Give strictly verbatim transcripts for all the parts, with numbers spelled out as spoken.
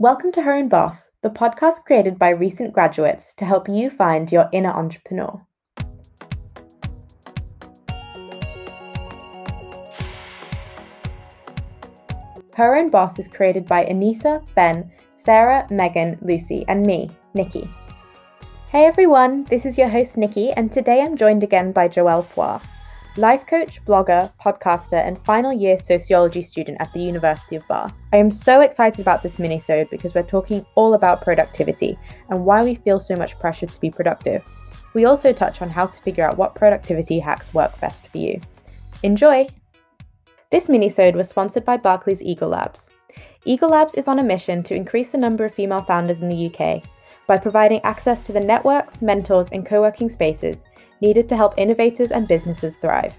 Welcome to Her Own Boss, the podcast created by recent graduates to help you find your inner entrepreneur. Her Own Boss is created by Anissa, Ben, Sarah, Megan, Lucy, and me, Nikki. Hey everyone, this is your host Nikki, and today I'm joined again by Joelle Foire, life coach, blogger, podcaster, and final year sociology student at the University of Bath. I am so excited about this minisode because we're talking all about productivity and why we feel so much pressure to be productive. We also touch on how to figure out what productivity hacks work best for you. Enjoy! This minisode was sponsored by Barclays Eagle Labs. Eagle Labs is on a mission to increase the number of female founders in the U K by providing access to the networks, mentors, and co-working spaces needed to help innovators and businesses thrive.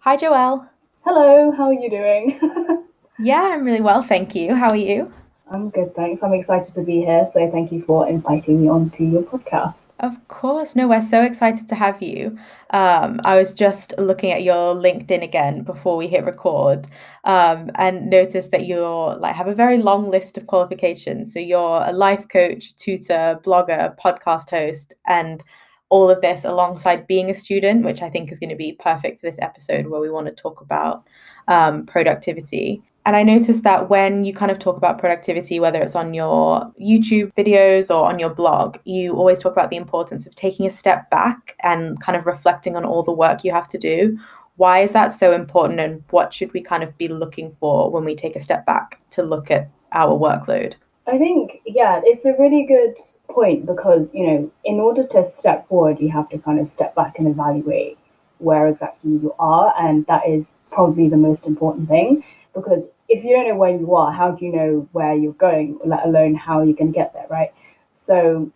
Hi, Joelle. Hello, how are you doing? Yeah, I'm really well, thank you. How are you? I'm good, thanks. I'm excited to be here, so thank you for inviting me onto your podcast. Of course. No, we're so excited to have you. Um, I was just looking at your LinkedIn again before we hit record um, and noticed that you're like have a very long list of qualifications. So you're a life coach, tutor, blogger, podcast host, and all of this alongside being a student, which I think is going to be perfect for this episode where we want to talk about um, productivity. And I noticed that when you kind of talk about productivity, whether it's on your YouTube videos or on your blog, you always talk about the importance of taking a step back and kind of reflecting on all the work you have to do. Why is that so important, and what should we kind of be looking for when we take a step back to look at our workload? I think, yeah, it's a really good point because, you know, in order to step forward, you have to kind of step back and evaluate where exactly you are. And that is probably the most important thing. Because if you don't know where you are, how do you know where you're going, let alone how you're going to get there, right? So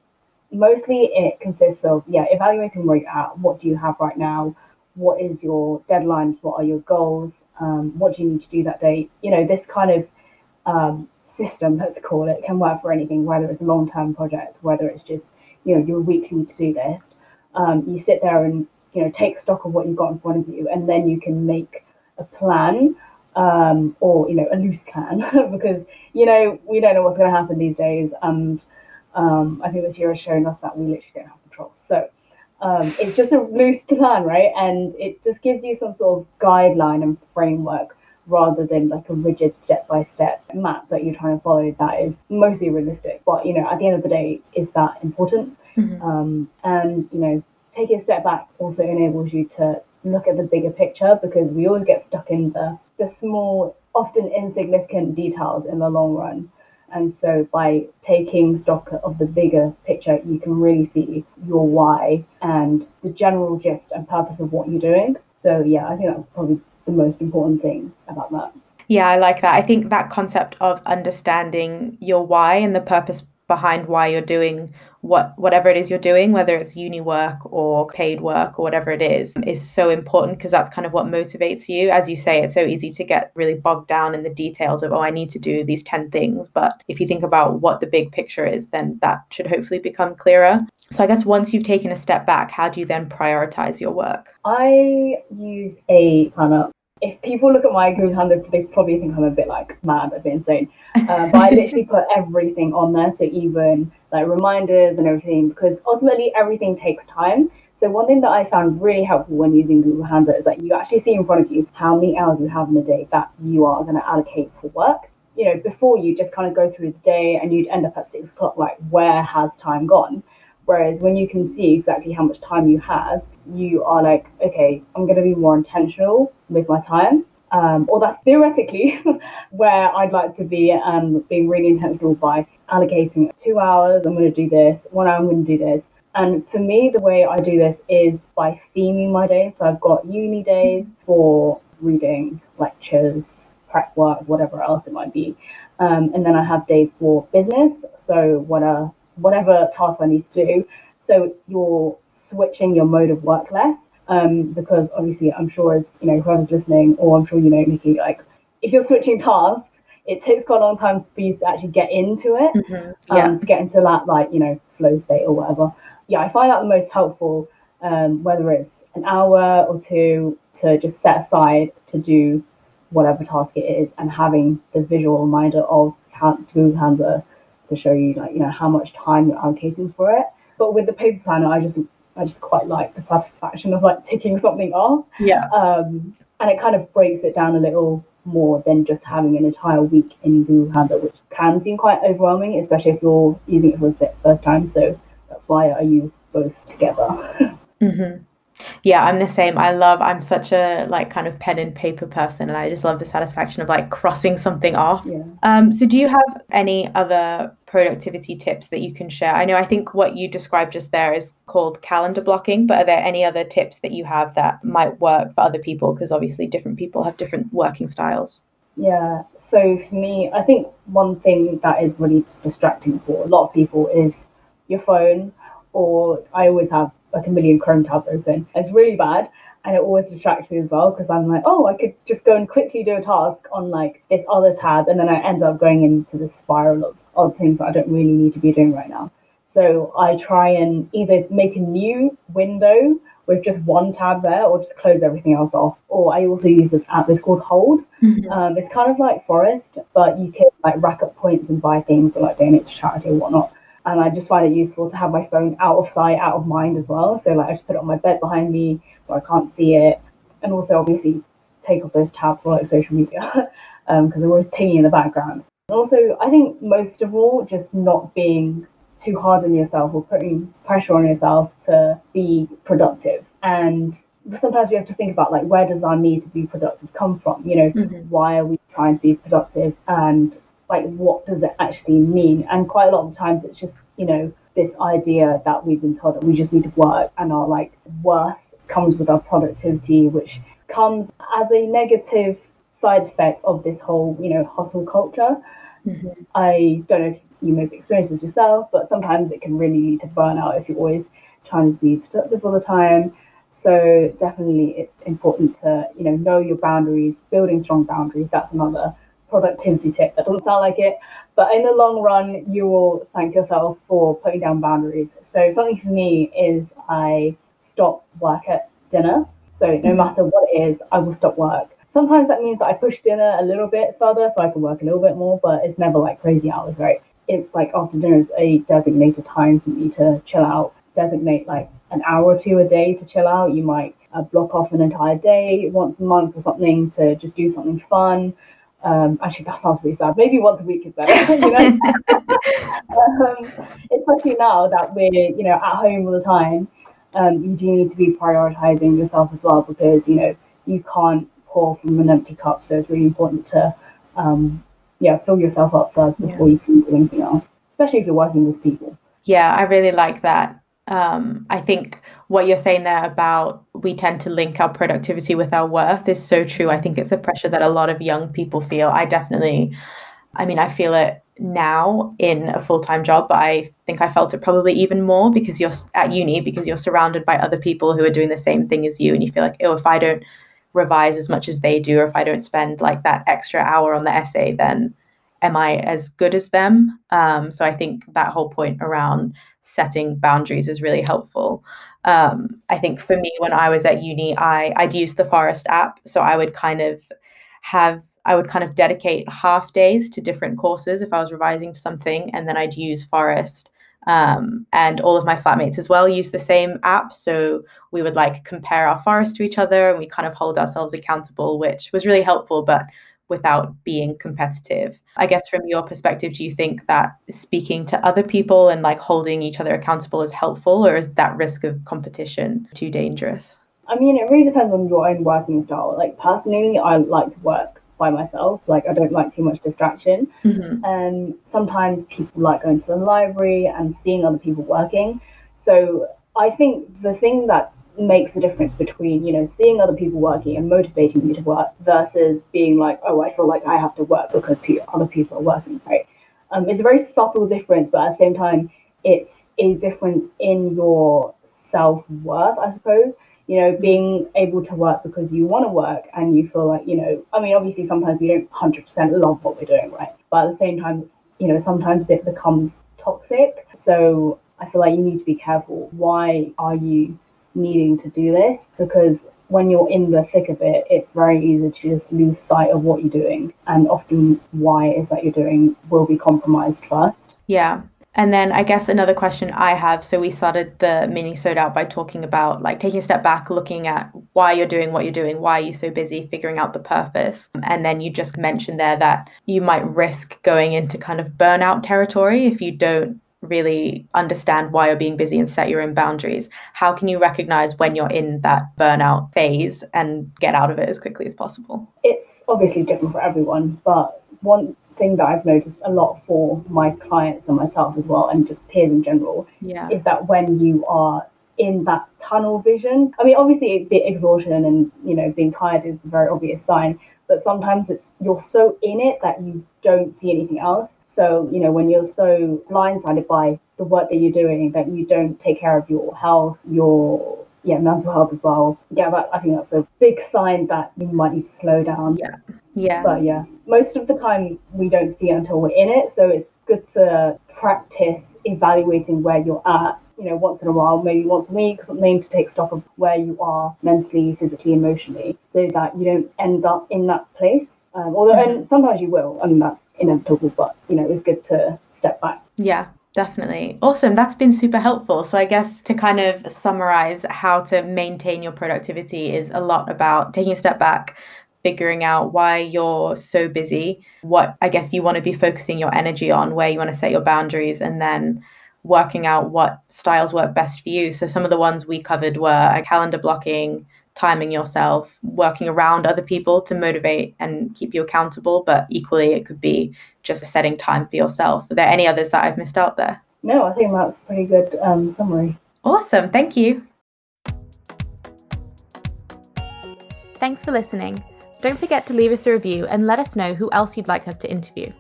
mostly it consists of, yeah, evaluating where you're at, what do you have right now, what is your deadlines, what are your goals, um, what do you need to do that day? You know, this kind of um, system, let's call it, can work for anything, whether it's a long-term project, whether it's just, you know, your weekly to-do list. Um, you sit there and, you know, take stock of what you've got in front of you, and then you can make a plan. Um, or, you know, a loose plan, because, you know, we don't know what's going to happen these days. And um, I think this year has shown us that we literally don't have control. So um, it's just a loose plan, right? And it just gives you some sort of guideline and framework rather than like a rigid step-by-step map that you're trying to follow that is mostly realistic. But, you know, at the end of the day, is that important? Mm-hmm. Um, and, you know, taking a step back also enables you to look at the bigger picture, because we always get stuck in the the small, often insignificant details in the long run. And so by taking stock of the bigger picture, you can really see your why and the general gist and purpose of what you're doing. So yeah, I think that's probably the most important thing about that. Yeah, I like that. I think that concept of understanding your why and the purpose behind why you're doing what whatever it is you're doing, whether it's uni work or paid work or whatever it is, is so important, because that's kind of what motivates you. As you say, it's so easy to get really bogged down in the details of, oh, I need to do these ten things. But if you think about what the big picture is, then that should hopefully become clearer. So I guess once you've taken a step back, how do you then prioritize your work? I use a planner. If people look at my Google Calendar, they probably think I'm a bit like mad, a bit insane. Uh, but I literally put everything on there, so even like reminders and everything, because ultimately everything takes time. So one thing that I found really helpful when using Google Calendar is that you actually see in front of you how many hours you have in the day that you are going to allocate for work. You know, before you just kind of go through the day and you'd end up at six o'clock, like, where has time gone? Whereas when you can see exactly how much time you have, you are like, okay, I'm going to be more intentional with my time. Um, or that's theoretically where I'd like to be, um, being really intentional by allocating two hours, I'm going to do this, one hour, I'm going to do this. And for me, the way I do this is by theming my days. So I've got uni days for reading, lectures, prep work, whatever else it might be. Um, and then I have days for business. So what are whatever task I need to do. So you're switching your mode of work less, um, because obviously I'm sure, as you know, whoever's listening, or I'm sure you know, Nikki, like if you're switching tasks, it takes quite a long time for you to actually get into it, mm-hmm. um, and yeah. to get into that, like, you know, flow state or whatever. Yeah, I find that the most helpful, um, whether it's an hour or two to just set aside to do whatever task it is, and having the visual reminder of can- through Canva to show you, like, you know, how much time you're allocating for it. But with the paper planner, I just I just quite like the satisfaction of like ticking something off. Yeah. Um, and it kind of breaks it down a little more than just having an entire week in Google Calendar, which can seem quite overwhelming, especially if you're using it for the first time. So that's why I use both together. Mm-hmm. Yeah, I'm the same. I love, I'm such a like kind of pen and paper person, and I just love the satisfaction of like crossing something off. Yeah. Um, so do you have any other productivity tips that you can share? I know, I think what you described just there is called calendar blocking, but are there any other tips that you have that might work for other people? Because obviously different people have different working styles. Yeah, so for me, I think one thing that is really distracting for a lot of people is your phone, or I always have like a million Chrome tabs open. It's really bad, and it always distracts me as well, because I'm like, oh, I could just go and quickly do a task on like this other tab, and then I end up going into this spiral of, of things that I don't really need to be doing right now. So I try and either make a new window with just one tab there, or just close everything else off. Or I also use this app, it's called Hold. Mm-hmm. Um, it's kind of like Forest, but you can like rack up points and buy things to like donate to charity or whatnot. And I just find it useful to have my phone out of sight, out of mind as well. So like I just put it on my bed behind me where I can't see it. And also obviously take off those tabs for like social media, because um, they're always pinging in the background. And also I think most of all, just not being too hard on yourself or putting pressure on yourself to be productive. And sometimes we have to think about like, where does our need to be productive come from? You know, mm-hmm. Why are we trying to be productive, and like, what does it actually mean? And quite a lot of times it's just, you know, this idea that we've been told that we just need to work, and our like worth comes with our productivity, which comes as a negative side effect of this whole, you know, hustle culture. Mm-hmm. I don't know if you maybe experience this yourself, but sometimes it can really lead to burnout if you're always trying to be productive all the time. So definitely it's important to, you know, know your boundaries, building strong boundaries. That's another productivity tip that doesn't sound like it, but in the long run you will thank yourself for putting down boundaries. So something for me is I stop work at dinner. So no matter what it is, I will stop work. Sometimes that means that I push dinner a little bit further so I can work a little bit more, but it's never like crazy hours, right? It's like after dinner is a designated time for me to chill out. Designate like an hour or two a day to chill out. You might uh, block off an entire day once a month or something to just do something fun. Um, actually, that sounds really sad. Maybe once a week is better, you know? um, especially now that we're, you know, at home all the time, um, you do need to be prioritizing yourself as well, because, you know, you can't pour from an empty cup. So it's really important to, um, yeah, fill yourself up first before yeah. you can do anything else, especially if you're working with people. Yeah, I really like that. Um, I think what you're saying there about we tend to link our productivity with our worth is so true. I think it's a pressure that a lot of young people feel. I definitely, I mean, I feel it now in a full-time job, but I think I felt it probably even more because you're at uni, because you're surrounded by other people who are doing the same thing as you. And you feel like, oh, if I don't revise as much as they do, or if I don't spend like that extra hour on the essay, then am I as good as them? Um, so I think that whole point around setting boundaries is really helpful. Um, I think for me, when I was at uni, I, I'd use the Forest app. So I would kind of have, I would kind of dedicate half days to different courses if I was revising something, and then I'd use Forest. Um, and all of my flatmates as well use the same app. So we would like compare our Forest to each other, and we kind of hold ourselves accountable, which was really helpful, but without being competitive. I guess from your perspective, do you think that speaking to other people and like holding each other accountable is helpful, or is that risk of competition too dangerous? I mean, it really depends on your own working style. Like personally, I like to work by myself. Like I don't like too much distraction. Mm-hmm. And sometimes people like going to the library and seeing other people working. So I think the thing that makes the difference between, you know, seeing other people working and motivating you to work versus being like, oh, I feel like I have to work because pe- other people are working, right? Um, it's a very subtle difference, but at the same time, it's a difference in your self-worth, I suppose. You know, being able to work because you want to work and you feel like, you know, I mean, obviously sometimes we don't one hundred percent love what we're doing, right? But at the same time, it's, you know, sometimes it becomes toxic. So I feel like you need to be careful. Why are you needing to do this? Because when you're in the thick of it, it's very easy to just lose sight of what you're doing. And often why it is that you're doing will be compromised first. Yeah. And then I guess another question I have, so we started the mini-sode out by talking about like taking a step back, looking at why you're doing what you're doing, why are you so busy, figuring out the purpose. And then you just mentioned there that you might risk going into kind of burnout territory if you don't really understand why you're being busy and set your own boundaries. How can you recognize when you're in that burnout phase and get out of it as quickly as possible? It's obviously different for everyone, but one thing that I've noticed a lot for my clients and myself as well, and just peers in general, yeah. is that when you are in that tunnel vision, I mean, obviously the exhaustion and, you know, being tired is a very obvious sign, but sometimes it's you're so in it that you don't see anything else. So, you know, when you're so blindsided by the work that you're doing that you don't take care of your health, your yeah, mental health as well. Yeah, that, I think that's a big sign that you might need to slow down. Yeah. Yeah. But yeah, most of the time we don't see it until we're in it. So it's good to practice evaluating where you're at, you know, once in a while, maybe once a week or something, to take stock of where you are mentally, physically, emotionally, so that you don't end up in that place. Um, although mm-hmm. and sometimes you will. I mean, that's inevitable, but, you know, it's good to step back. Yeah. Definitely. Awesome. That's been super helpful. So I guess to kind of summarize, how to maintain your productivity is a lot about taking a step back, figuring out why you're so busy, what I guess you want to be focusing your energy on, where you want to set your boundaries, and then working out what styles work best for you. So some of the ones we covered were calendar blocking, timing yourself, working around other people to motivate and keep you accountable. But equally, it could be just setting time for yourself. Are there any others that I've missed out there? No, I think that's a pretty good um, summary. Awesome. Thank you. Thanks for listening. Don't forget to leave us a review and let us know who else you'd like us to interview.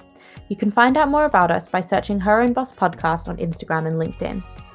You can find out more about us by searching Her Own Boss Podcast on Instagram and LinkedIn.